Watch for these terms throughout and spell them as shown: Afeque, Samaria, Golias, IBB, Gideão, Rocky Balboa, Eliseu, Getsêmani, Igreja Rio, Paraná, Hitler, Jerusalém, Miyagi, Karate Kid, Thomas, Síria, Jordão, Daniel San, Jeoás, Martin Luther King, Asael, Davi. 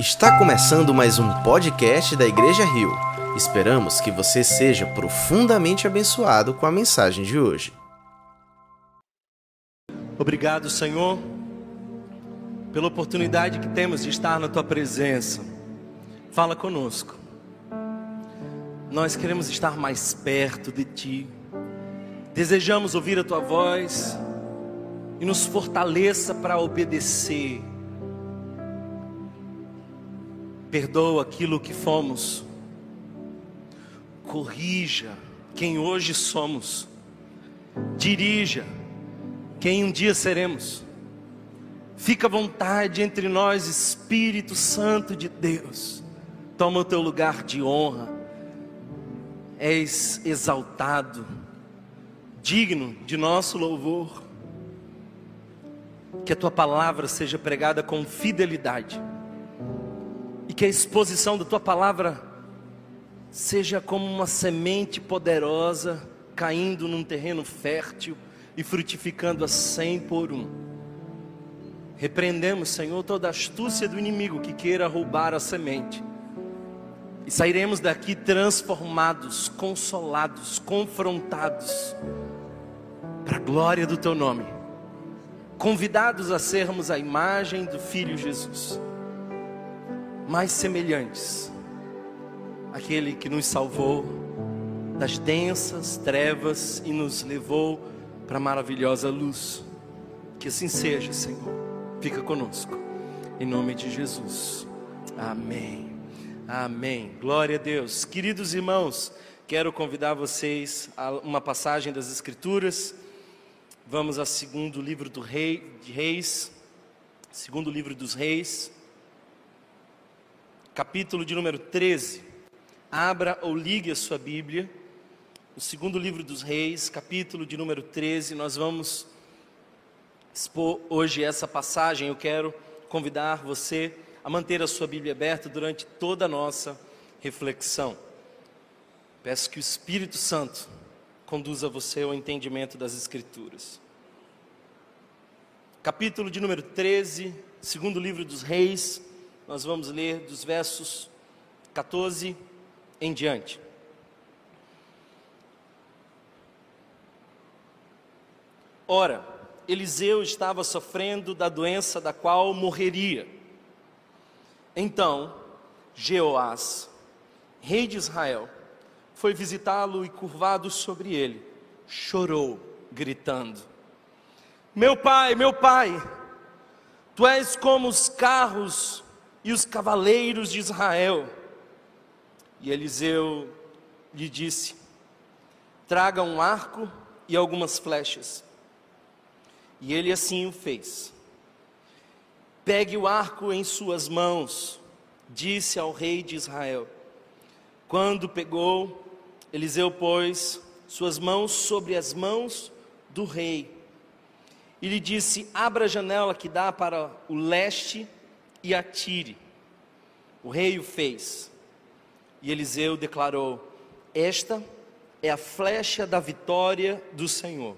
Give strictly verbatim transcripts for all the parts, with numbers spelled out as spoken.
Está começando mais um podcast da Igreja Rio. Esperamos que você seja profundamente abençoado com a mensagem de hoje. Obrigado, Senhor, pela oportunidade que temos de estar na Tua presença. Fala conosco. Nós queremos estar mais perto de Ti. Desejamos ouvir a Tua voz e nos fortaleça para obedecer. Perdoa aquilo que fomos, corrija quem hoje somos, dirija quem um dia seremos. Fica à vontade entre nós, Espírito Santo de Deus, toma o teu lugar de honra, és exaltado, digno de nosso louvor. Que a tua palavra seja pregada com fidelidade. E que a exposição da Tua palavra seja como uma semente poderosa, caindo num terreno fértil e frutificando a cem por um. Repreendemos, Senhor, toda a astúcia do inimigo que queira roubar a semente. E sairemos daqui transformados, consolados, confrontados, para a glória do Teu nome. Convidados a sermos a imagem do Filho Jesus. Mais semelhantes àquele que nos salvou das densas trevas e nos levou para a maravilhosa luz. Que assim seja, Senhor. Fica conosco. Em nome de Jesus. Amém. Amém. Glória a Deus. Queridos irmãos, quero convidar vocês a uma passagem das Escrituras. Vamos ao segundo livro do rei, de Reis. Segundo livro dos Reis. Capítulo de número treze, abra ou ligue a sua Bíblia, o segundo livro dos Reis, capítulo de número treze, nós vamos expor hoje essa passagem. Eu quero convidar você a manter a sua Bíblia aberta durante toda a nossa reflexão. Peço que o Espírito Santo conduza você ao entendimento das Escrituras. Capítulo de número treze, segundo livro dos Reis. Nós vamos ler dos versos catorze em diante. Ora, Eliseu estava sofrendo da doença da qual morreria. Então, Jeoás, rei de Israel, foi visitá-lo e, curvado sobre ele, chorou, gritando: Meu pai, meu pai, tu és como os carros e os cavaleiros de Israel. E Eliseu lhe disse: Traga um arco e algumas flechas. E ele assim o fez. Pegue o arco em suas mãos, disse ao rei de Israel. Quando pegou, Eliseu pôs suas mãos sobre as mãos do rei. E lhe disse: Abra a janela que dá para o leste e atire. O rei o fez. E Eliseu declarou: Esta é a flecha da vitória do Senhor,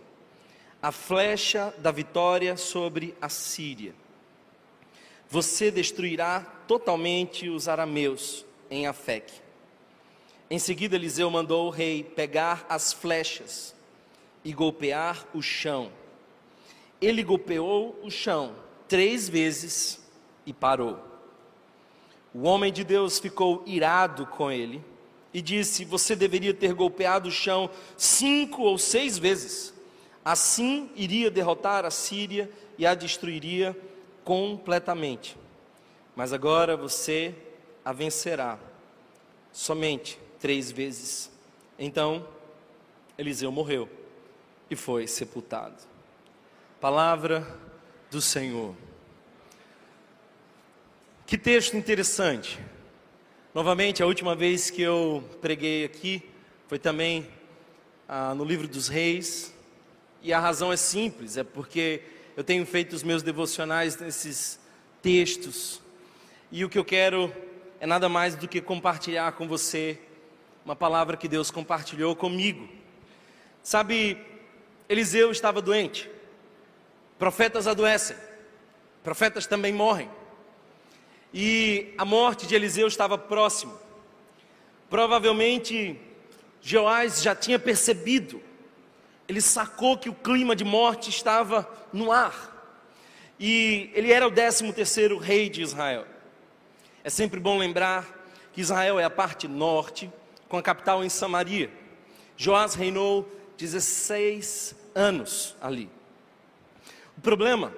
a flecha da vitória sobre a Síria. Você destruirá totalmente os arameus em Afeque. Em seguida, Eliseu mandou o rei pegar as flechas e golpear o chão. Ele golpeou o chão três vezes e parou. O homem de Deus ficou irado com ele e disse: Você deveria ter golpeado o chão cinco ou seis vezes. Assim iria derrotar a Síria e a destruiria completamente. Mas agora você a vencerá somente três vezes. Então Eliseu morreu e foi sepultado. Palavra do Senhor. Que texto interessante. Novamente, a última vez que eu preguei aqui foi também ah, no livro dos Reis. E a razão é simples, é porque eu tenho feito os meus devocionais nesses textos. E o que eu quero é nada mais do que compartilhar com você uma palavra que Deus compartilhou comigo. Sabe, Eliseu estava doente. Profetas adoecem, profetas também morrem. e a morte de Eliseu estava próxima. Provavelmente Jeoás já tinha percebido, ele sacou que o clima de morte estava no ar, e ele era o décimo terceiro rei de Israel. É sempre bom lembrar que Israel é a parte norte, com a capital em Samaria. Joás reinou dezesseis anos ali. O problema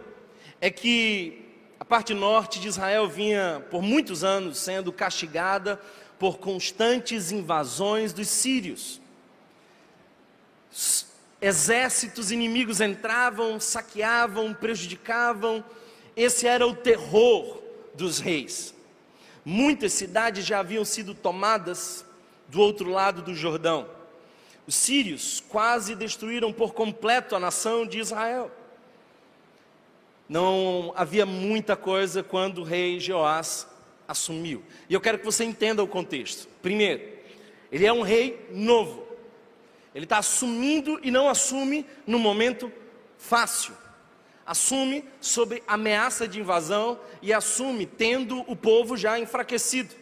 é que a parte norte de Israel vinha por muitos anos sendo castigada por constantes invasões dos sírios. Exércitos inimigos entravam, saqueavam, prejudicavam. Esse era o terror dos reis. Muitas cidades já haviam sido tomadas do outro lado do Jordão. Os sírios quase destruíram por completo a nação de Israel. Não havia muita coisa quando o rei Jeoás assumiu. E eu quero que você entenda o contexto. Primeiro, ele é um rei novo. Ele está assumindo e não assume num momento fácil. Assume sob ameaça de invasão e assume tendo o povo já enfraquecido.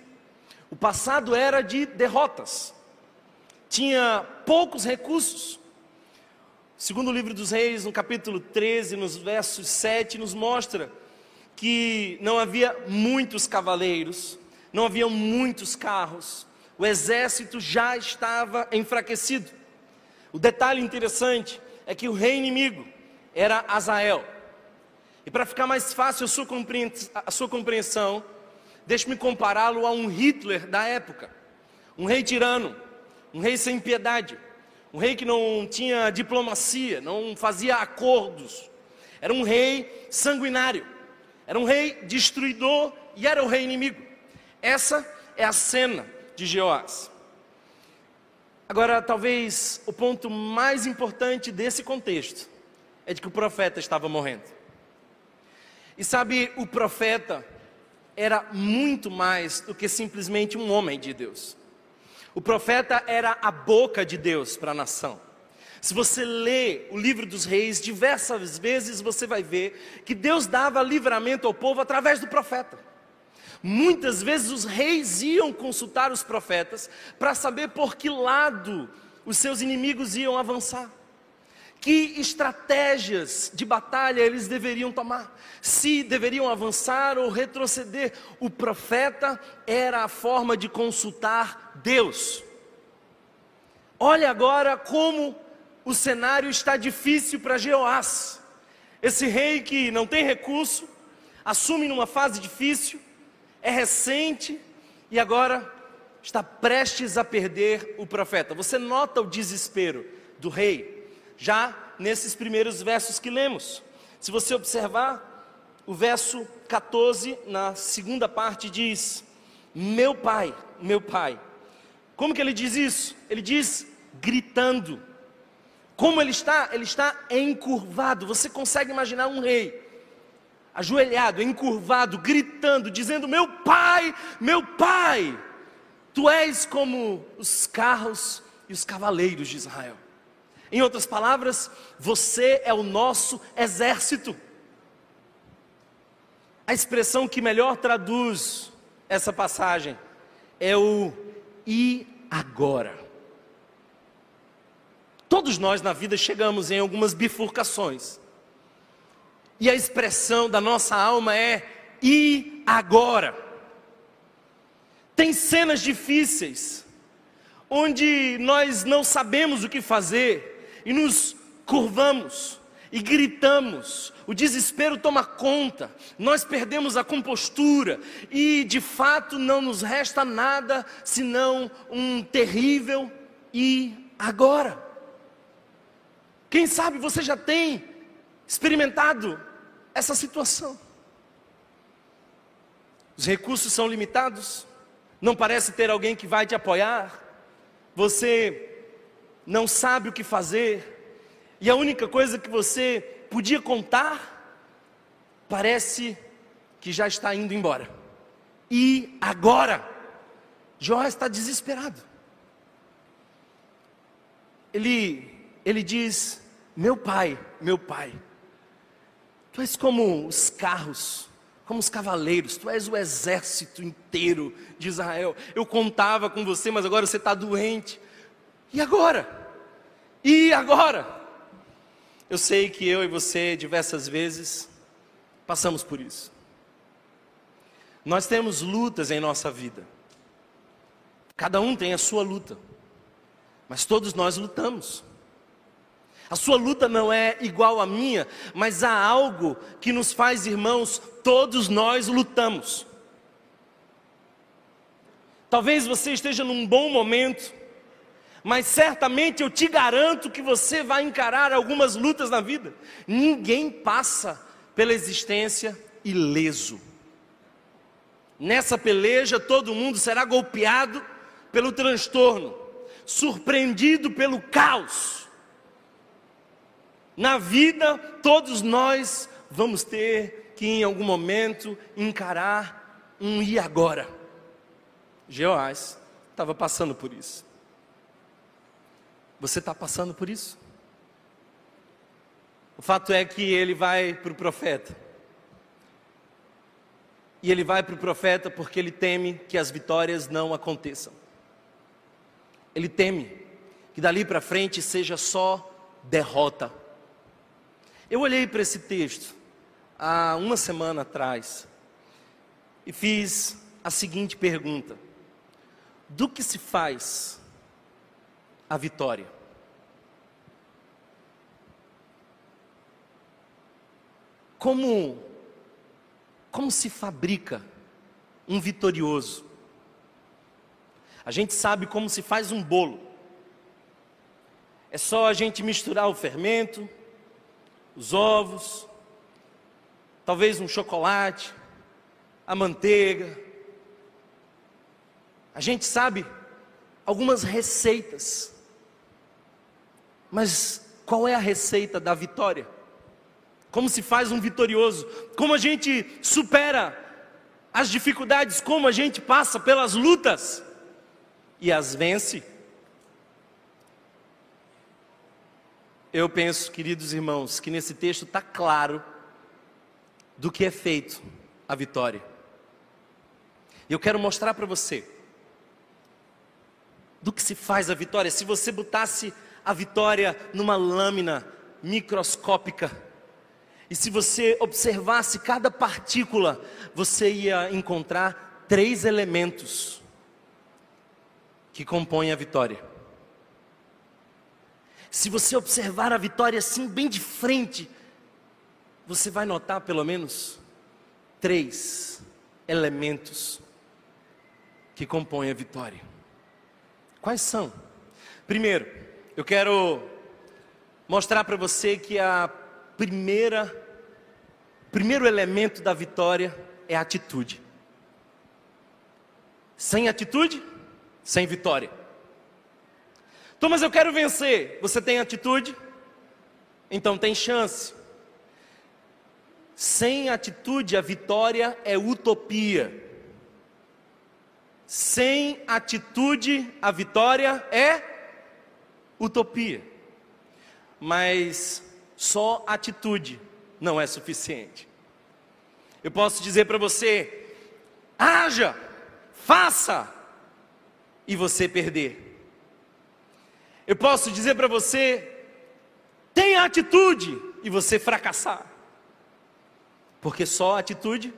O passado era de derrotas. Tinha poucos recursos. Segundo o livro dos Reis, no capítulo treze, nos versos sete, nos mostra que não havia muitos cavaleiros, não havia muitos carros, o exército já estava enfraquecido. O detalhe interessante é que o rei inimigo era Asael. E para ficar mais fácil a sua, a sua compreensão, deixe-me compará-lo a um Hitler da época, um rei tirano, um rei sem piedade, um rei que não tinha diplomacia, não fazia acordos, era um rei sanguinário, era um rei destruidor e era o rei inimigo. Essa é a cena de Jeoás. Agora, talvez o ponto mais importante desse contexto é de que o profeta estava morrendo. E sabe, o profeta era muito mais do que simplesmente um homem de Deus. O profeta era a boca de Deus para a nação. Se você lê o livro dos Reis, diversas vezes você vai ver que Deus dava livramento ao povo através do profeta. Muitas vezes os reis iam consultar os profetas para saber por que lado os seus inimigos iam avançar, que estratégias de batalha eles deveriam tomar, se deveriam avançar ou retroceder. O profeta era a forma de consultar Deus. Olha agora como o cenário está difícil para Jeoás. Esse rei que não tem recurso, assume numa fase difícil, é recente e agora está prestes a perder o profeta. Você nota o desespero do rei já nesses primeiros versos que lemos. Se você observar, o verso quatorze, na segunda parte, diz: meu pai, meu pai. Como que ele diz isso? Ele diz gritando. Como ele está? Ele está encurvado. Você consegue imaginar um rei ajoelhado, encurvado, gritando, dizendo: meu pai, meu pai, tu és como os carros e os cavaleiros de Israel. Em outras palavras, você é o nosso exército. A expressão que melhor traduz essa passagem é o "e agora". Todos nós na vida chegamos em algumas bifurcações. E a expressão da nossa alma é "e agora". Tem cenas difíceis, onde nós não sabemos o que fazer, e nos curvamos, e gritamos, o desespero toma conta, nós perdemos a compostura, e de fato não nos resta nada, senão um terrível "e agora". Quem sabe você já tem experimentado essa situação. Os recursos são limitados, não parece ter alguém que vai te apoiar, você não sabe o que fazer, e a única coisa que você podia contar, parece que já está indo embora. E agora? Joás está desesperado. Ele, ele diz: meu pai, meu pai, tu és como os carros como os cavaleiros, tu és o exército inteiro de Israel, eu contava com você, mas agora você está doente, e agora? E agora? Eu sei que eu e você diversas vezes passamos por isso. Nós temos lutas em nossa vida, cada um tem a sua luta, mas todos nós lutamos. A sua luta não é igual à minha, mas há algo que nos faz irmãos, todos nós lutamos. Talvez você esteja num bom momento, mas certamente eu te garanto que você vai encarar algumas lutas na vida. Ninguém passa pela existência ileso. Nessa peleja todo mundo será golpeado pelo transtorno, surpreendido pelo caos. Na vida todos nós vamos ter que em algum momento encarar um e agora. Jeoás estava passando por isso. Você está passando por isso? O fato é que ele vai para o profeta. E ele vai para o profeta porque ele teme que as vitórias não aconteçam. Ele teme que dali para frente seja só derrota. Eu olhei para esse texto há uma semana atrás e fiz a seguinte pergunta: do que se faz a vitória? Como, como se fabrica um vitorioso? A gente sabe como se faz um bolo. É só a gente misturar o fermento, os ovos, talvez um chocolate, a manteiga. A gente sabe algumas receitas, mas qual é a receita da vitória? Como se faz um vitorioso? Como a gente supera as dificuldades? Como a gente passa pelas lutas e as vence? Eu penso, queridos irmãos, que nesse texto está claro do que é feito a vitória. E eu quero mostrar para você do que se faz a vitória. Se você botasse a vitória numa lâmina microscópica, e se você observasse cada partícula, você ia encontrar três elementos que compõem a vitória. Se você observar a vitória assim, bem de frente, você vai notar pelo menos três elementos que compõem a vitória. Quais são? Primeiro, eu quero mostrar para você que a primeira, o primeiro elemento da vitória é a atitude. Sem atitude, sem vitória. Thomas, eu quero vencer. Você tem atitude? Então tem chance. Sem atitude, a vitória é utopia. Sem atitude, a vitória é utopia. Mas só atitude não é suficiente. Eu posso dizer para você: haja, faça, e você perder. Eu posso dizer para você: tenha atitude, e você fracassar. Porque só atitude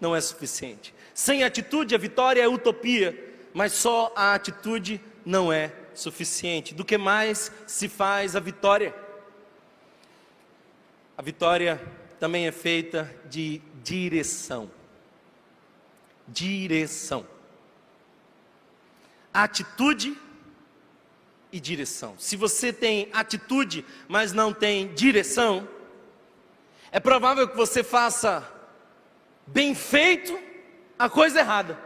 não é suficiente. Sem atitude a vitória é utopia, mas só a atitude não é suficiente. Do que mais se faz a vitória? A vitória também é feita de direção. Direção. Atitude e direção. Se você tem atitude, mas não tem direção, é provável que você faça bem feito a coisa errada.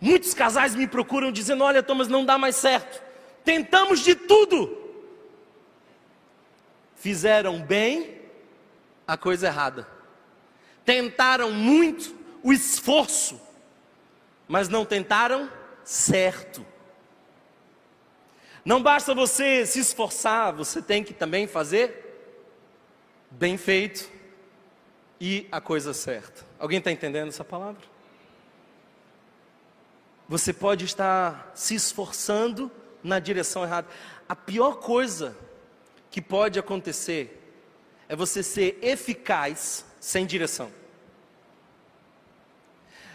Muitos casais me procuram dizendo: olha, Thomas, não dá mais certo, tentamos de tudo, fizeram bem a coisa errada, tentaram muito o esforço, mas não tentaram certo. Não basta você se esforçar, você tem que também fazer bem feito e a coisa certa. Alguém está entendendo essa palavra? Você pode estar se esforçando na direção errada. A pior coisa que pode acontecer é você ser eficaz sem direção.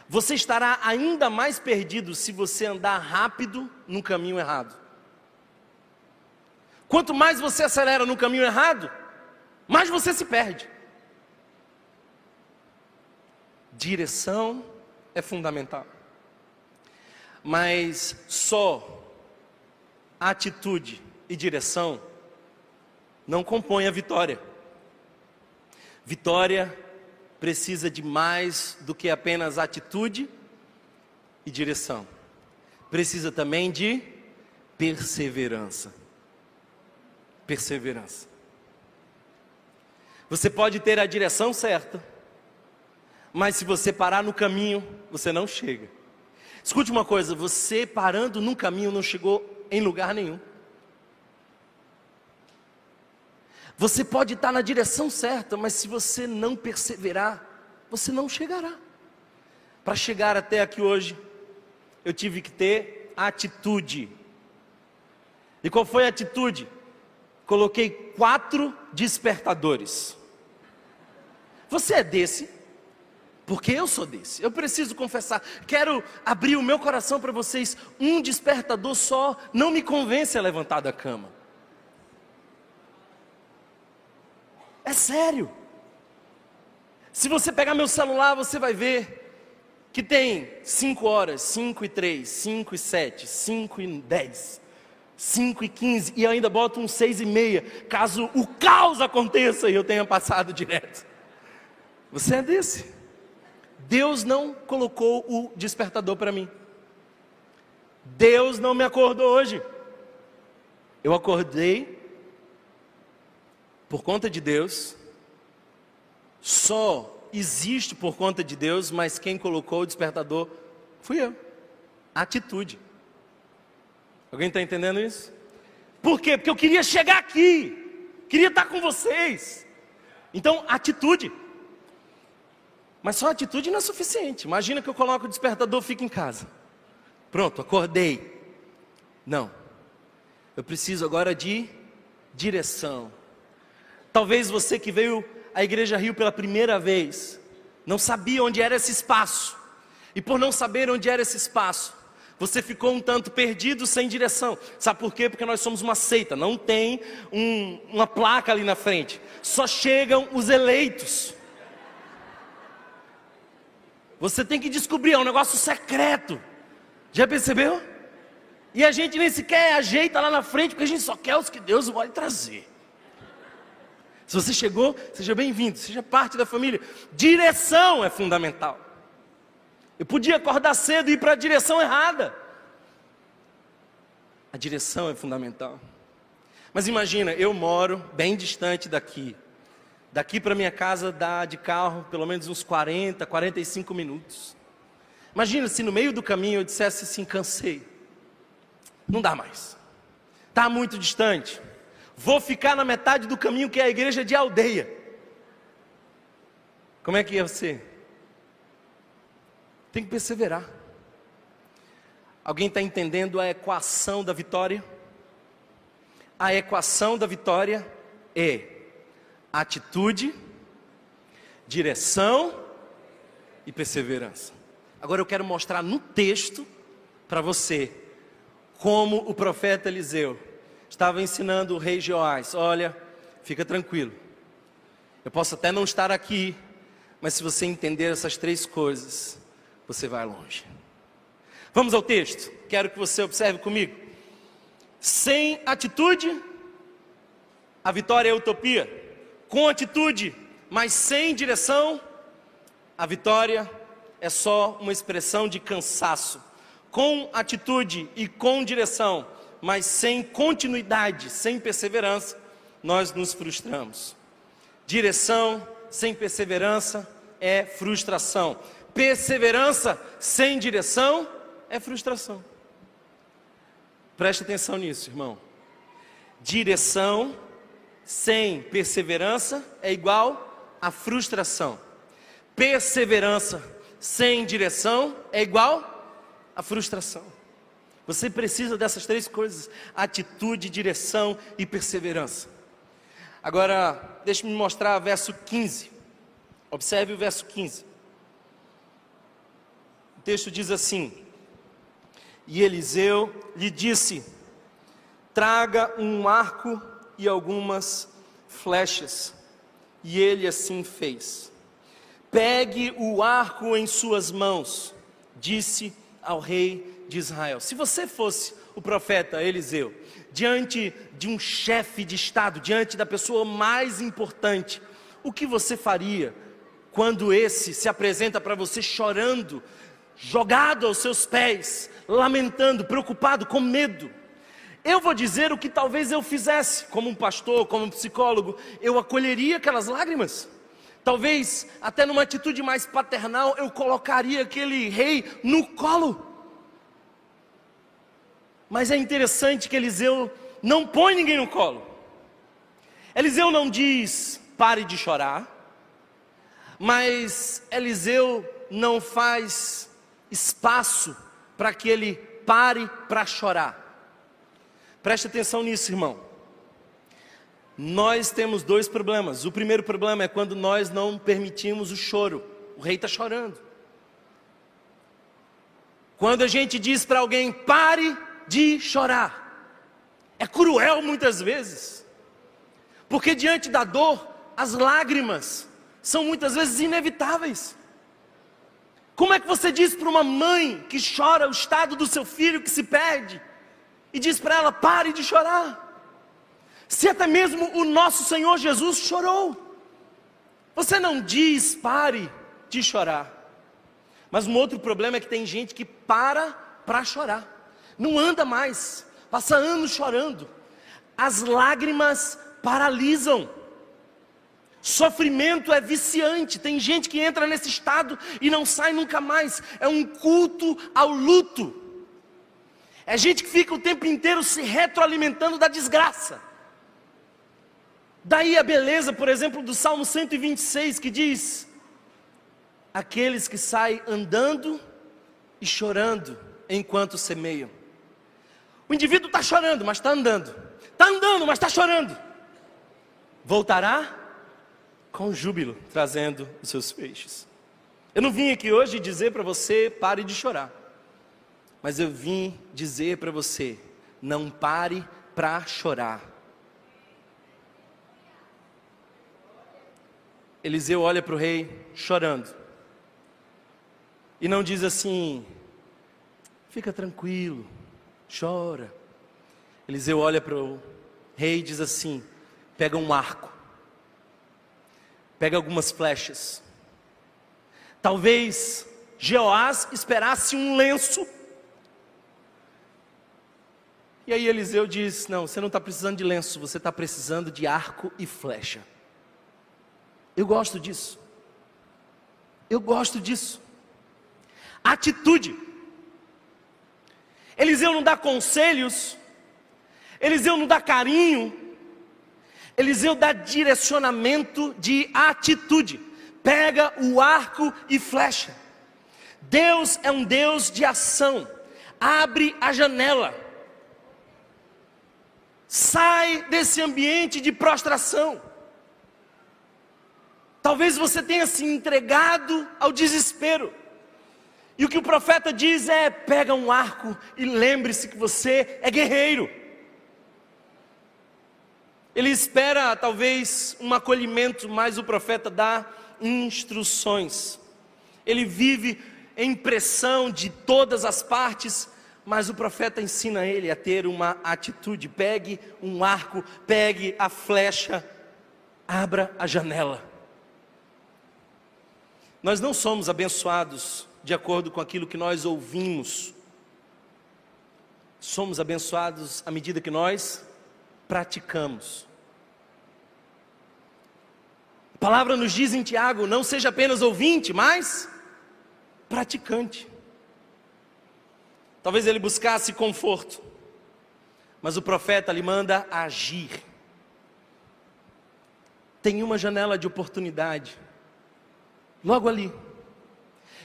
Você estará ainda mais perdido se você andar rápido no caminho errado. Quanto mais você acelera no caminho errado, mais você se perde. Direção é fundamental. Mas só atitude e direção não compõem a vitória. Vitória precisa de mais do que apenas atitude e direção. Precisa também de perseverança. Perseverança. Você pode ter a direção certa, mas se você parar no caminho, você não chega. Escute uma coisa, você parando no caminho não chegou em lugar nenhum. Você pode estar na direção certa, mas se você não perseverar, você não chegará. Para chegar até aqui hoje, eu tive que ter atitude. E qual foi a atitude? Coloquei quatro despertadores. Você é desse? Porque eu sou desse. Eu preciso confessar. Quero abrir o meu coração para vocês. Um despertador só não me convence a levantar da cama. É sério. Se você pegar meu celular, você vai ver que tem cinco horas, cinco e três, cinco e sete, cinco e dez, cinco e quinze e ainda boto um seis e meia, caso o caos aconteça e eu tenha passado direto. Você é desse? Deus não colocou o despertador para mim. Deus não me acordou hoje. Eu acordei por conta de Deus. Só existe por conta de Deus, mas quem colocou o despertador fui eu. Atitude. Alguém está entendendo isso? Por quê? Porque eu queria chegar aqui. Queria estar com vocês. Então, atitude. Mas só atitude não é suficiente. Imagina que eu coloco o despertador e fico em casa. Pronto, acordei. Não. Eu preciso agora de direção. Talvez você que veio à Igreja Rio pela primeira vez, não sabia onde era esse espaço. E por não saber onde era esse espaço, você ficou um tanto perdido, sem direção. Sabe por quê? Porque nós somos uma seita. Não tem um, uma placa ali na frente. Só chegam os eleitos. Você tem que descobrir, é um negócio secreto. Já percebeu? E a gente nem sequer ajeita lá na frente, porque a gente só quer os que Deus vai trazer. Se você chegou, seja bem-vindo, seja parte da família. Direção é fundamental. Eu podia acordar cedo e ir para a direção errada. A direção é fundamental. Mas imagina, eu moro bem distante daqui. Daqui para minha casa dá de carro pelo menos uns quarenta, quarenta e cinco minutos. Imagina se no meio do caminho eu dissesse assim, cansei. Não dá mais. Está muito distante. Vou ficar na metade do caminho, que é a igreja de aldeia. Como é que ia ser? Tem que perseverar. Alguém está entendendo a equação da vitória? A equação da vitória é atitude, direção e perseverança. Agora eu quero mostrar no texto para você como o profeta Eliseu estava ensinando o rei Jeoás. Olha, fica tranquilo, eu posso até não estar aqui, mas se você entender essas três coisas, você vai longe. Vamos ao texto, quero que você observe comigo. Sem atitude, a vitória é utopia. Com atitude, mas sem direção, a vitória é só uma expressão de cansaço. Com atitude e com direção, mas sem continuidade, sem perseverança, nós nos frustramos. Direção sem perseverança é frustração. Perseverança sem direção é frustração. Preste atenção nisso, irmão. Direção sem perseverança é igual a frustração. Perseverança sem direção é igual a frustração. Você precisa dessas três coisas: atitude, direção e perseverança. Agora, deixe-me mostrar o verso quinze. Observe o verso quinze. O texto diz assim: e Eliseu lhe disse: traga um arco e algumas flechas. E ele assim fez. Pegue o arco em suas mãos, disse ao rei de Israel. Se você fosse o profeta Eliseu, diante de um chefe de estado, diante da pessoa mais importante, o que você faria quando esse se apresenta para você chorando, jogado aos seus pés, lamentando, preocupado, com medo? Eu vou dizer o que talvez eu fizesse, como um pastor, como um psicólogo. Eu acolheria aquelas lágrimas. Talvez, até numa atitude mais paternal, eu colocaria aquele rei no colo. Mas é interessante que Eliseu não põe ninguém no colo. Eliseu não diz: pare de chorar. Mas Eliseu não faz espaço para que ele pare para chorar. Preste atenção nisso, irmão. Nós temos dois problemas. O primeiro problema é quando nós não permitimos o choro. O rei está chorando. Quando a gente diz para alguém: pare de chorar. É cruel muitas vezes, porque diante da dor, as lágrimas são muitas vezes inevitáveis. Como é que você diz para uma mãe que chora o estado do seu filho que se perde, e diz para ela: pare de chorar? Se até mesmo o nosso Senhor Jesus chorou. Você não diz: pare de chorar. Mas um outro problema é que tem gente que para para chorar. Não anda mais, passa anos chorando. As lágrimas paralisam. Sofrimento é viciante. Tem gente que entra nesse estado e não sai nunca mais. É um culto ao luto. É gente que fica o tempo inteiro se retroalimentando da desgraça. Daí a beleza, por exemplo, do Salmo cento e vinte e seis, que diz: aqueles que saem andando e chorando enquanto semeiam. O indivíduo está chorando, mas está andando. Está andando, mas está chorando. Voltará com júbilo, trazendo os seus peixes. Eu não vim aqui hoje dizer para você: pare de chorar. Mas eu vim dizer para você: não pare para chorar. Eliseu olha para o rei chorando e não diz assim: fica tranquilo, chora. Eliseu olha para o rei e diz assim: pega um arco, pega algumas flechas. Talvez Jeoás esperasse um lenço. E aí Eliseu diz: não, você não está precisando de lenço, você está precisando de arco e flecha. Eu gosto disso. Eu gosto disso. Atitude. Eliseu não dá conselhos. Eliseu não dá carinho. Eliseu dá direcionamento de atitude. Pega o arco e flecha. Deus é um Deus de ação. Abre a janela. Sai desse ambiente de prostração. Talvez você tenha se entregado ao desespero. E o que o profeta diz é: pega um arco e lembre-se que você é guerreiro. Ele espera talvez um acolhimento, mas o profeta dá instruções. Ele vive em pressão de todas as partes, mas o profeta ensina ele a ter uma atitude. Pegue um arco, pegue a flecha, abra a janela. Nós não somos abençoados de acordo com aquilo que nós ouvimos. Somos abençoados à medida que nós praticamos. A palavra nos diz em Tiago: não seja apenas ouvinte, mas praticante. Talvez ele buscasse conforto, mas o profeta lhe manda agir. Tem uma janela de oportunidade. logo ali.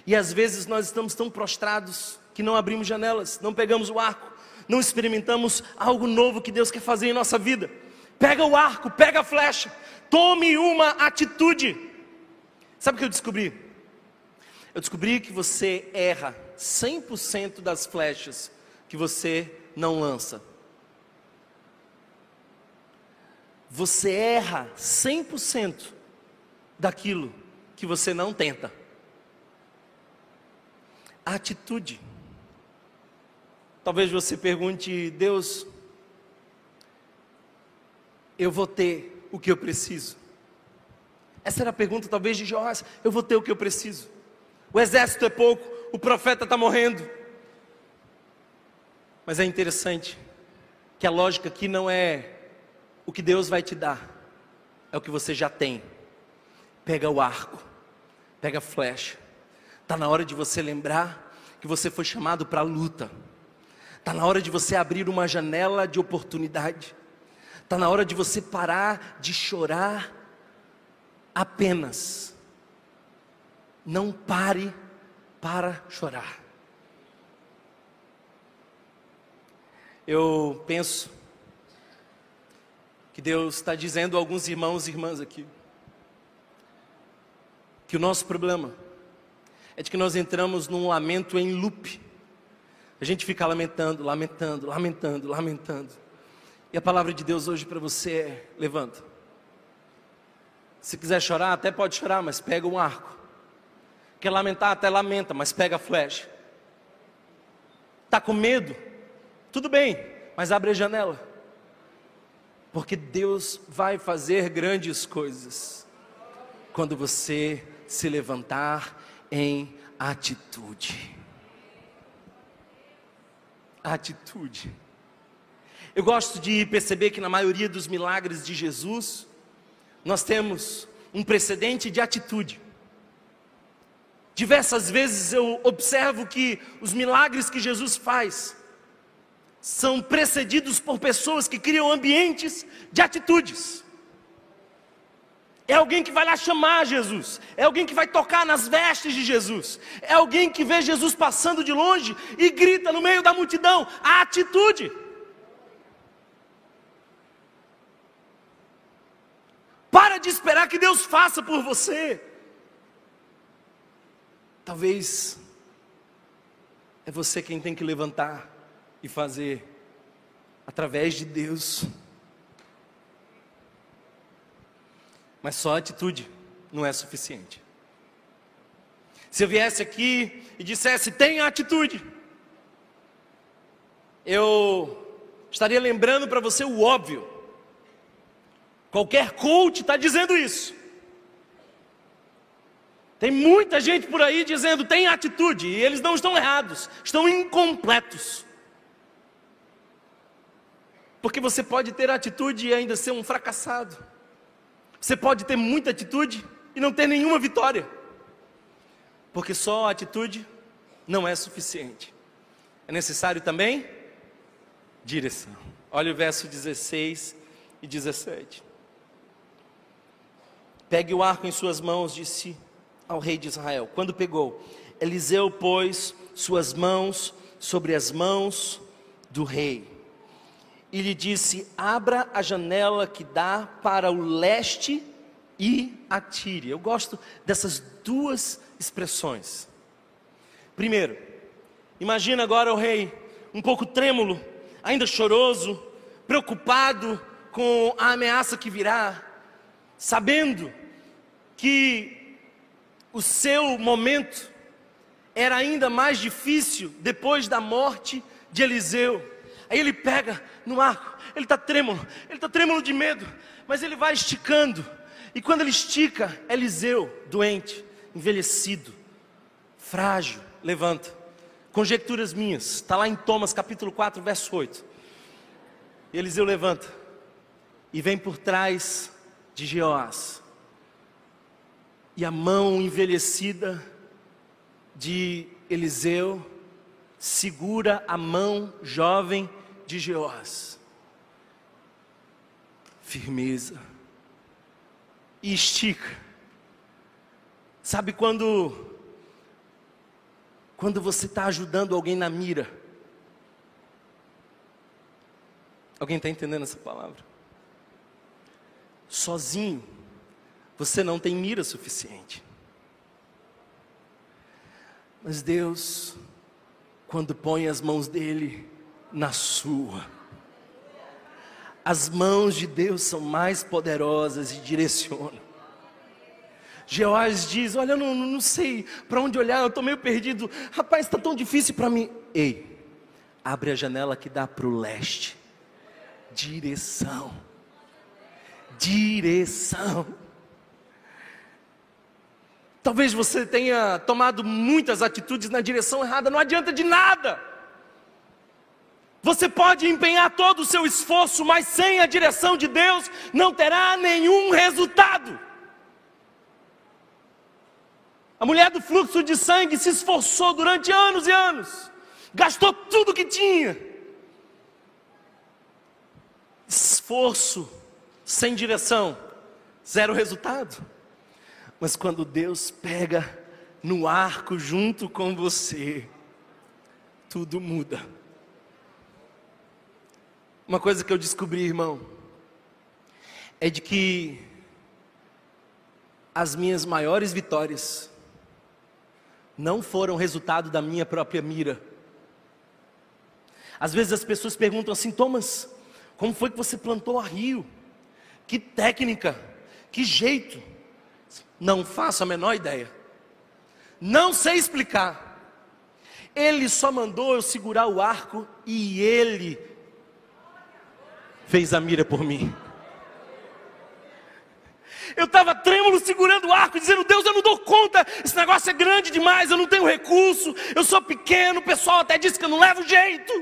E às vezes nós estamos tão prostrados que não abrimos janelas, não pegamos o arco, não experimentamos algo novo que Deus quer fazer em nossa vida. Pega o arco, pega a flecha, tome uma atitude. Sabe o que eu descobri? Eu descobri que você erra cem por cento das flechas que você não lança. Você erra cem por cento daquilo que você não tenta. A atitude. Talvez você pergunte: Deus, eu vou ter o que eu preciso? Essa era a pergunta talvez de Joás: eu vou ter o que eu preciso? O exército é pouco, o profeta está morrendo. Mas é interessante que a lógica aqui não é o que Deus vai te dar, é o que você já tem. Pega o arco, pega a flecha. Está na hora de você lembrar que você foi chamado para a luta. Está na hora de você abrir uma janela de oportunidade. Está na hora de você parar de chorar apenas. Não pare para chorar. Eu penso que Deus está dizendo a alguns irmãos e irmãs aqui que o nosso problema é de que nós entramos num lamento em loop. A gente fica lamentando, lamentando, lamentando, lamentando. E a palavra de Deus hoje para você é: levanta. Se quiser chorar, até pode chorar, mas pega um arco. Quer lamentar, até lamenta, mas pega a flecha. Está com medo? Tudo bem, mas abre a janela. Porque Deus vai fazer grandes coisas quando você se levantar em atitude. Atitude. Eu gosto de perceber que na maioria dos milagres de Jesus, nós temos um precedente de atitude. Diversas vezes eu observo que os milagres que Jesus faz são precedidos por pessoas que criam ambientes de atitudes. É alguém que vai lá chamar Jesus, é alguém que vai tocar nas vestes de Jesus, é alguém que vê Jesus passando de longe e grita no meio da multidão: a atitude. Para de esperar que Deus faça por você. Talvez é você quem tem que levantar e fazer através de Deus. Mas só a atitude não é suficiente. Se eu viesse aqui e dissesse: tenha atitude, eu estaria lembrando para você o óbvio. Qualquer coach está dizendo isso. Tem muita gente por aí dizendo: tenha atitude, e eles não estão errados, estão incompletos. Porque você pode ter atitude e ainda ser um fracassado. Você pode ter muita atitude e não ter nenhuma vitória. Porque só a atitude não é suficiente. É necessário também direção. Olha o verso dezesseis e dezessete. Pegue o arco em suas mãos, disse ao rei de Israel. Quando pegou, Eliseu pôs suas mãos sobre as mãos do rei. E lhe disse: abra a janela que dá para o leste e atire. Eu gosto dessas duas expressões. Primeiro, imagina agora o rei um pouco trêmulo, ainda choroso, preocupado com a ameaça que virá, sabendo que o seu momento era ainda mais difícil depois da morte de Eliseu. Aí ele pega no arco, ele está trêmulo, ele está trêmulo de medo, mas ele vai esticando. E quando ele estica, Eliseu, doente, envelhecido, frágil, levanta. Conjecturas minhas, está lá em Tomás capítulo quatro, verso oito. E Eliseu levanta e vem por trás de Jeoás. E a mão envelhecida de Eliseu segura a mão jovem de Jeoás. Firmeza. E estica. Sabe quando, quando você está ajudando alguém na mira? Alguém está entendendo essa palavra? Sozinho, você não tem mira suficiente. Mas Deus, quando põe as mãos dele na sua, as mãos de Deus são mais poderosas e direcionam. Jeoás diz: olha, eu não, não sei para onde olhar, eu estou meio perdido, rapaz, está tão difícil para mim. Ei, abre a janela que dá para o leste, direção, direção. Talvez você tenha tomado muitas atitudes na direção errada, não adianta de nada. Você pode empenhar todo o seu esforço, mas sem a direção de Deus, não terá nenhum resultado. A mulher do fluxo de sangue se esforçou durante anos e anos, gastou tudo que tinha. Esforço sem direção, zero resultado. Mas quando Deus pega no arco junto com você, tudo muda. Uma coisa que eu descobri, irmão, é de que as minhas maiores vitórias não foram resultado da minha própria mira. Às vezes as pessoas perguntam assim: Thomas, como foi que você plantou a Rio? Que técnica, que jeito? Não faço a menor ideia, não sei explicar. Ele só mandou eu segurar o arco e ele fez a mira por mim. Eu estava trêmulo segurando o arco, dizendo: Deus, eu não dou conta, esse negócio é grande demais, eu não tenho recurso, eu sou pequeno, o pessoal até disse que eu não levo jeito.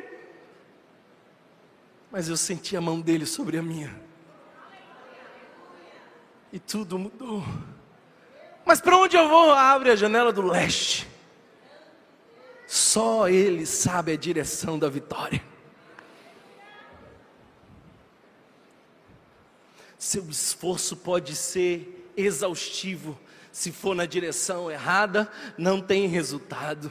Mas eu senti a mão dele sobre a minha. E tudo mudou. Mas para onde eu vou? Abre a janela do leste. Só ele sabe a direção da vitória. Seu esforço pode ser exaustivo, se for na direção errada, não tem resultado.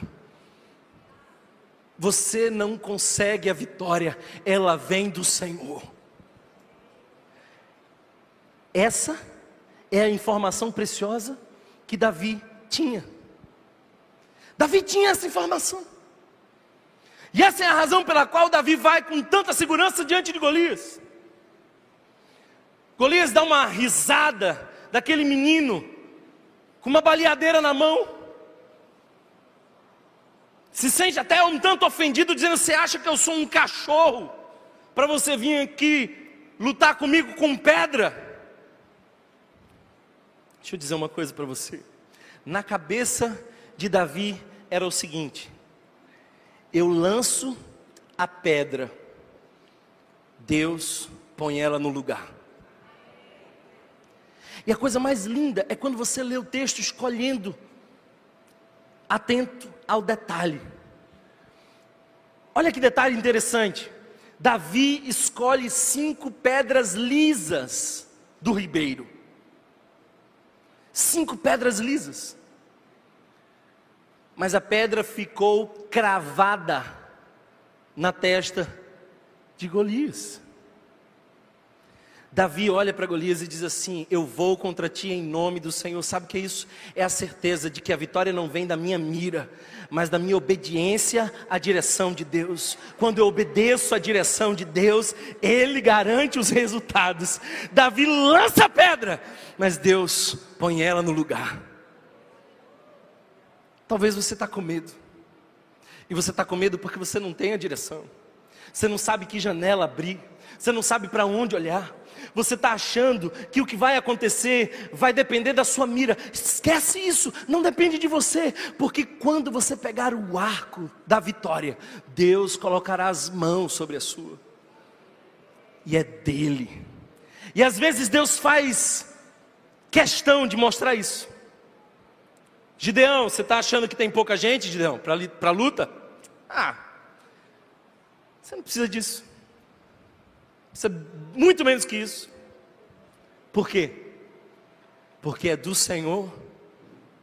Você não consegue a vitória, ela vem do Senhor. Essa é a informação preciosa que Davi tinha. Davi tinha essa informação. E essa é a razão pela qual Davi vai com tanta segurança diante de Golias. Golias dá uma risada daquele menino com uma baleadeira na mão, se sente até um tanto ofendido, dizendo: você acha que eu sou um cachorro para você vir aqui lutar comigo com pedra? Deixa eu dizer uma coisa para você. Na cabeça de Davi era o seguinte: eu lanço a pedra, Deus põe ela no lugar. E a coisa mais linda é quando você lê o texto escolhendo, atento ao detalhe. Olha que detalhe interessante. Davi escolhe cinco pedras lisas do ribeiro. Cinco pedras lisas. Mas a pedra ficou cravada na testa de Golias. Davi olha para Golias e diz assim: eu vou contra ti em nome do Senhor. Sabe o que é isso? É a certeza de que a vitória não vem da minha mira, mas da minha obediência à direção de Deus. Quando eu obedeço à direção de Deus, Ele garante os resultados. Davi lança a pedra, mas Deus põe ela no lugar. Talvez você está com medo. E você está com medo porque você não tem a direção. Você não sabe que janela abrir. Você não sabe para onde olhar. Você está achando que o que vai acontecer vai depender da sua mira. Esquece isso, não depende de você, porque quando você pegar o arco da vitória, Deus colocará as mãos sobre a sua, e é dele. E às vezes Deus faz questão de mostrar isso. Gideão, você está achando que tem pouca gente, Gideão, para a luta? Ah, você não precisa disso. Isso é muito menos que isso. Por quê? Porque é do Senhor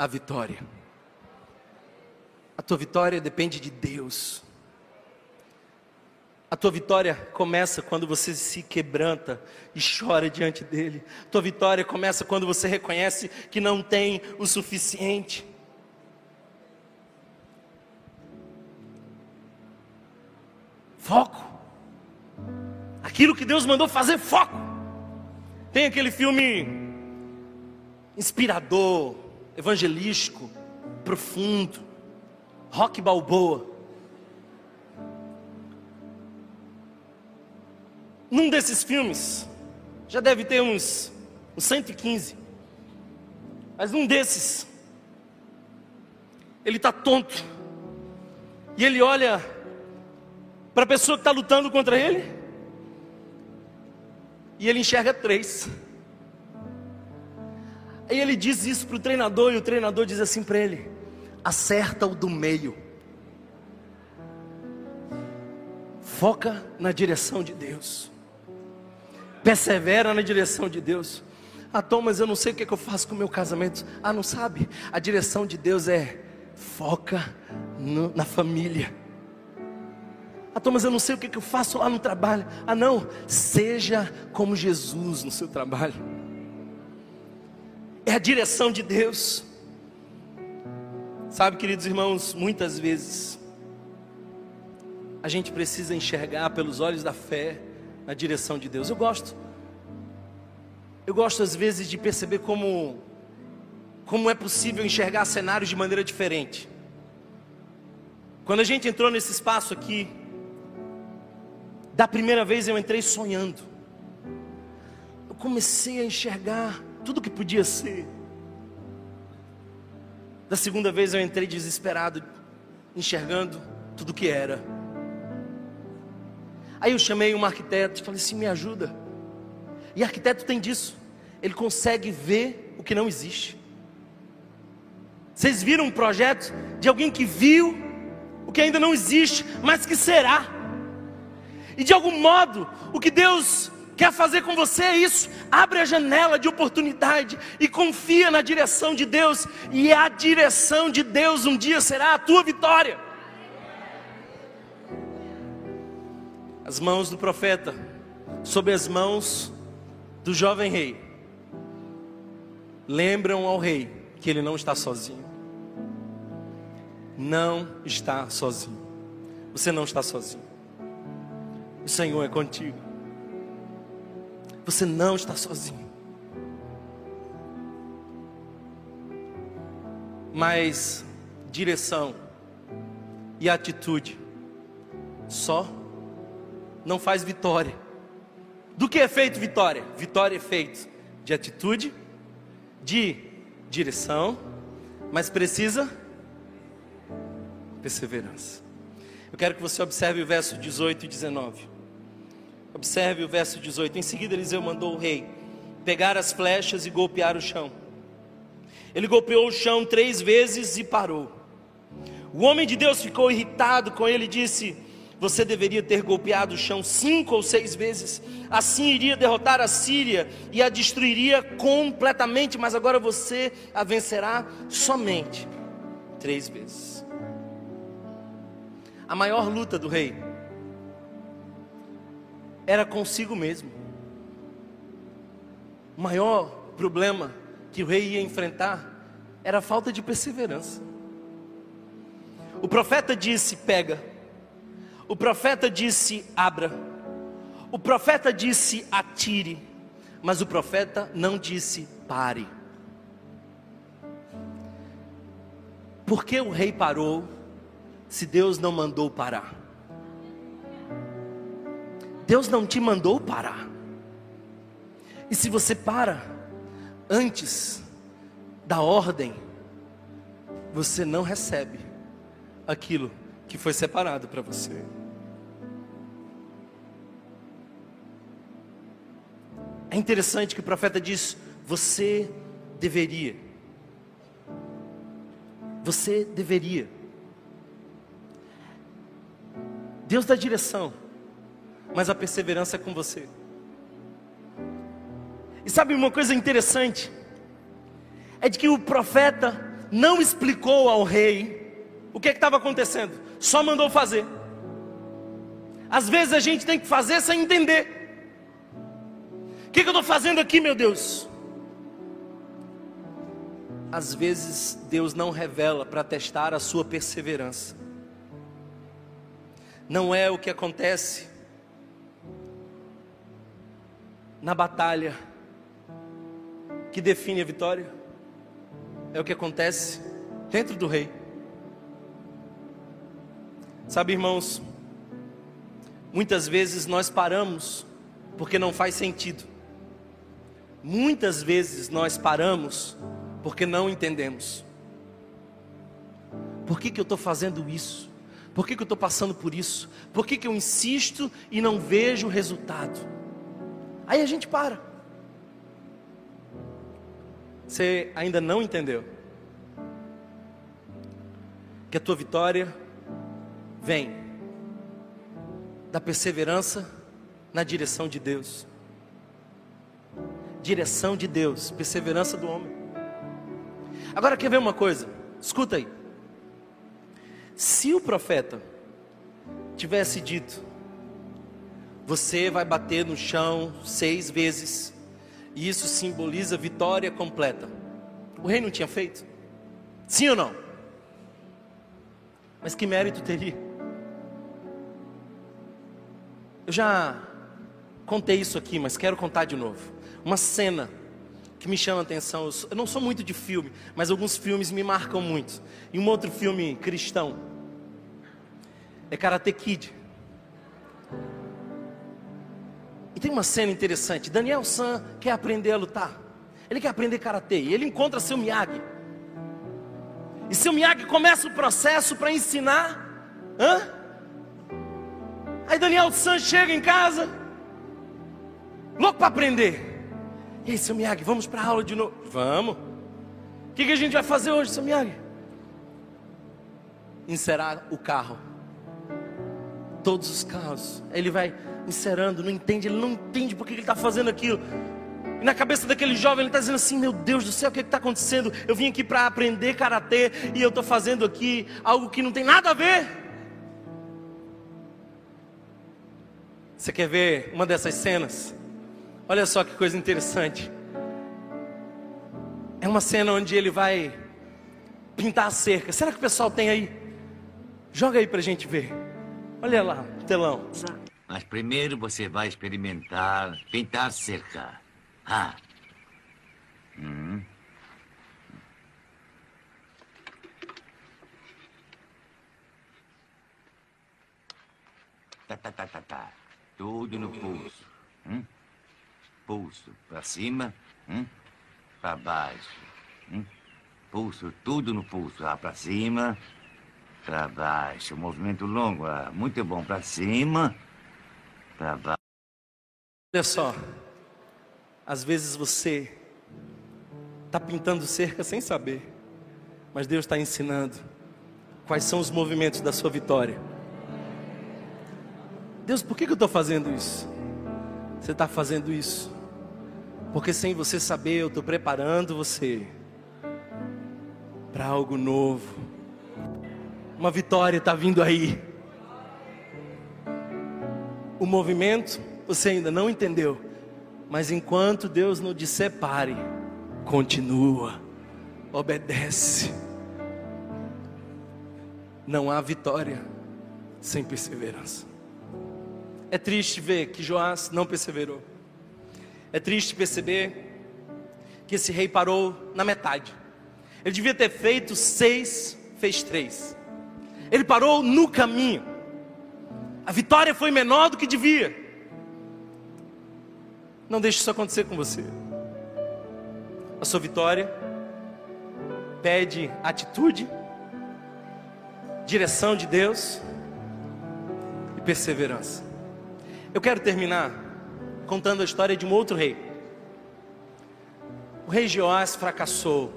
a vitória. A tua vitória depende de Deus. A tua vitória começa quando você se quebranta e chora diante dele. A tua vitória começa quando você reconhece que não tem o suficiente. Foco. Aquilo que Deus mandou fazer, foco. Tem aquele filme inspirador, evangelístico, profundo, Rocky Balboa. Num desses filmes, já deve ter uns, uns cento e quinze, mas num desses, ele está tonto, e ele olha para a pessoa que está lutando contra ele, e ele enxerga três. Aí ele diz isso para o treinador, e o treinador diz assim para ele: acerta o do meio, foca na direção de Deus. Persevera na direção de Deus. Ah, Tom, mas eu não sei o que, é que eu faço com o meu casamento. Ah, não sabe? A direção de Deus é foca no, na família. Ah, Tom, mas eu não sei o que, é que eu faço lá no trabalho. Ah, não, seja como Jesus no seu trabalho. É a direção de Deus. Sabe, queridos irmãos, muitas vezes a gente precisa enxergar pelos olhos da fé na direção de Deus. Eu gosto, eu gosto às vezes de perceber como, como é possível enxergar cenários de maneira diferente. Quando a gente entrou nesse espaço aqui, da primeira vez eu entrei sonhando. Eu comecei a enxergar tudo que podia ser. Da segunda vez eu entrei desesperado, enxergando tudo que era. Aí eu chamei um arquiteto e falei assim: me ajuda. E arquiteto tem disso, ele consegue ver o que não existe. Vocês viram um projeto de alguém que viu o que ainda não existe, mas que será. E de algum modo, o que Deus quer fazer com você é isso. Abre a janela de oportunidade e confia na direção de Deus. E a direção de Deus um dia será a tua vitória. As mãos do profeta, sob as mãos do jovem rei, lembram ao rei que ele não está sozinho. Não está sozinho. Você não está sozinho. O Senhor é contigo. Você não está sozinho. Mas direção e atitude só não faz vitória. Do que é feito vitória? Vitória é feito de atitude, de direção, mas precisa perseverança. Eu quero que você observe o verso dezoito e dezenove. Observe o verso dezoito. Em seguida Eliseu mandou o rei pegar as flechas e golpear o chão. Ele golpeou o chão três vezes e parou. O homem de Deus ficou irritado com ele e disse: você deveria ter golpeado o chão cinco ou seis vezes. Assim iria derrotar a Síria e a destruiria completamente. Mas agora você a vencerá somente três vezes. A maior luta do rei era consigo mesmo. O maior problema que o rei ia enfrentar era a falta de perseverança. O profeta disse: pega. O profeta disse: abra. O profeta disse: atire. Mas o profeta não disse: pare. Por que o rei parou, se Deus não mandou parar? Deus não te mandou parar. E se você para antes da ordem, você não recebe aquilo que foi separado para você. É interessante que o profeta diz: você deveria. Você deveria. Deus dá direção, mas a perseverança é com você. E sabe uma coisa interessante? É de que o profeta não explicou ao rei o que estava acontecendo, só mandou fazer. Às vezes a gente tem que fazer sem entender. O que, que eu estou fazendo aqui, meu Deus? Às vezes Deus não revela para testar a sua perseverança. Não é o que acontece na batalha que define a vitória, é o que acontece dentro do rei. Sabe, irmãos, muitas vezes nós paramos porque não faz sentido. Muitas vezes nós paramos porque não entendemos. Por que que eu estou fazendo isso? Por que que eu estou passando por isso? Por que que eu insisto e não vejo o resultado? Aí a gente para. Você ainda não entendeu que a tua vitória vem da perseverança na direção de Deus. Direção de Deus, perseverança do homem. Agora quer ver uma coisa? Escuta aí. Se o profeta tivesse dito: você vai bater no chão seis vezes, e isso simboliza vitória completa, o rei não tinha feito? Sim ou não? Mas que mérito teria? Eu já contei isso aqui, mas quero contar de novo. Uma cena que me chama a atenção. Eu não sou muito de filme, mas alguns filmes me marcam muito. E um outro filme cristão é Karate Kid. E tem uma cena interessante. Daniel San quer aprender a lutar. Ele quer aprender Karate. E ele encontra seu Miyagi. E seu Miyagi começa o processo para ensinar. Hã? Aí Daniel San chega em casa, louco para aprender. E aí, seu Miyagi, vamos para a aula de novo? Vamos. O que, que a gente vai fazer hoje, seu Miyagi? Encerar o carro. Todos os carros. Aí ele vai encerando, não entende, ele não entende por que ele está fazendo aquilo. E na cabeça daquele jovem, ele está dizendo assim: meu Deus do céu, o que está acontecendo? Eu vim aqui para aprender Karatê e eu estou fazendo aqui algo que não tem nada a ver. Você quer ver uma dessas cenas? Olha só que coisa interessante. É uma cena onde ele vai pintar a cerca. Será que o pessoal tem aí? Joga aí pra gente ver. Olha lá, telão. Mas primeiro você vai experimentar pintar cerca. Ah. Hum. Tá, tá, tá, tá, tá. Tudo no pulso. Hum? Pulso para cima, hum? Para baixo, hum? Pulso, tudo no pulso, ah, para cima, para baixo, movimento longo, ah, muito bom, para cima, para baixo. Olha só, às vezes você está pintando cerca sem saber, mas Deus está ensinando quais são os movimentos da sua vitória. Deus, por que que eu estou fazendo isso? Você está fazendo isso porque sem você saber eu estou preparando você para algo novo. Uma vitória está vindo aí. O movimento você ainda não entendeu, mas enquanto Deus não disser pare, continua, obedece. Não há vitória sem perseverança. É triste ver que Joás não perseverou. É triste perceber que esse rei parou na metade. Ele devia ter feito seis, fez três. Ele parou no caminho. A vitória foi menor do que devia. Não deixe isso acontecer com você. A sua vitória pede atitude, direção de Deus e perseverança. Eu quero terminar contando a história de um outro rei. O rei Jeoás fracassou.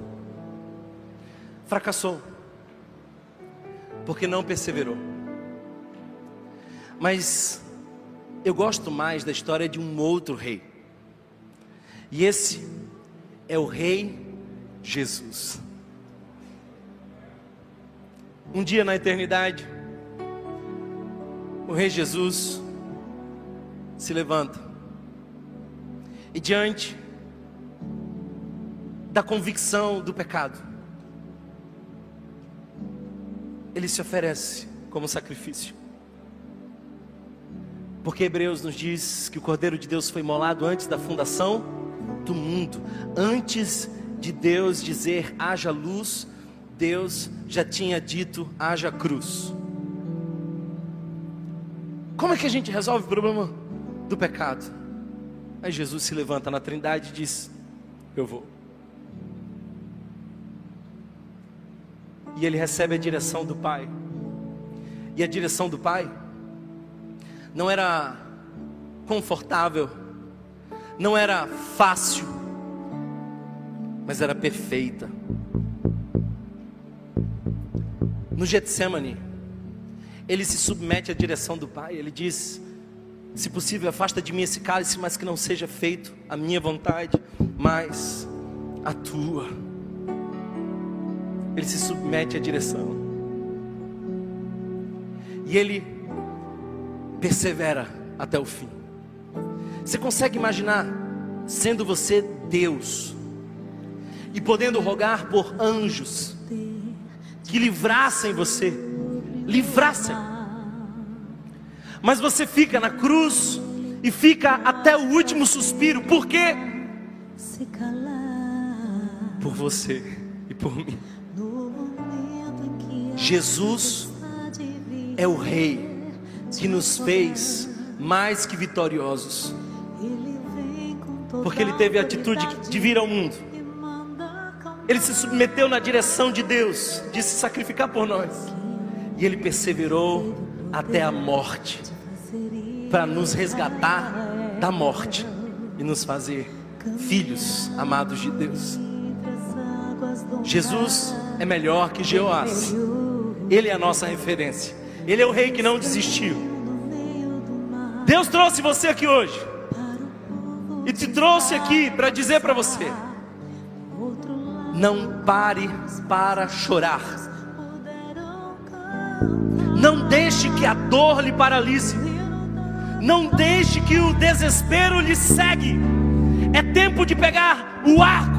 Fracassou. Porque não perseverou. Mas eu gosto mais da história de um outro rei. E esse é o rei Jesus. Um dia na eternidade, o Rei Jesus se levanta e diante da convicção do pecado, ele se oferece como sacrifício. Porque Hebreus nos diz que o Cordeiro de Deus foi imolado antes da fundação do mundo. Antes de Deus dizer haja luz, Deus já tinha dito haja cruz. Como é que a gente resolve o problema do pecado? Aí Jesus se levanta na Trindade e diz: eu vou. E ele recebe a direção do Pai. E a direção do Pai não era confortável, não era fácil, mas era perfeita. No Getsêmani, ele se submete à direção do Pai. Ele diz: se possível, afasta de mim esse cálice, mas que não seja feito a minha vontade, mas a tua. Ele se submete à direção. E ele persevera até o fim. Você consegue imaginar, sendo você Deus, e podendo rogar por anjos que livrassem você, livrassem, mas você fica na cruz e fica até o último suspiro. Por quê? Por você e por mim. Jesus é o Rei que nos fez mais que vitoriosos, porque Ele teve a atitude de vir ao mundo. Ele se submeteu na direção de Deus, de se sacrificar por nós, e Ele perseverou até a morte, para nos resgatar da morte e nos fazer filhos amados de Deus. Jesus é melhor que Jeoás. Ele é a nossa referência. Ele é o Rei que não desistiu. Deus trouxe você aqui hoje e te trouxe aqui para dizer para você: não pare para chorar. Não deixe que a dor lhe paralise. Não deixe que o desespero lhe segue. É tempo de pegar o arco.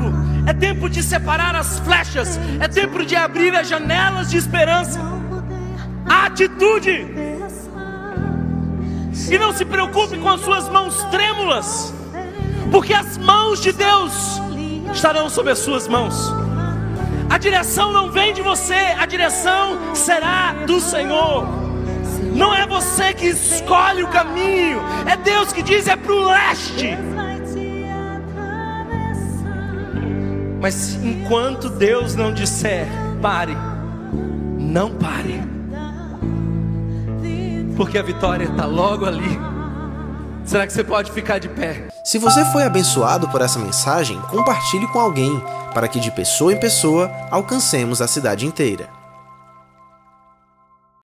É tempo de separar as flechas. É tempo de abrir as janelas de esperança. A atitude. E não se preocupe com as suas mãos trêmulas, porque as mãos de Deus estarão sob as suas mãos. A direção não vem de você, a direção será do Senhor. Não é você que escolhe o caminho, é Deus que diz: é para o leste. Mas enquanto Deus não disser pare, não pare, porque a vitória está logo ali. Será que você pode ficar de pé? Se você foi abençoado por essa mensagem, compartilhe com alguém, para que de pessoa em pessoa alcancemos a cidade inteira.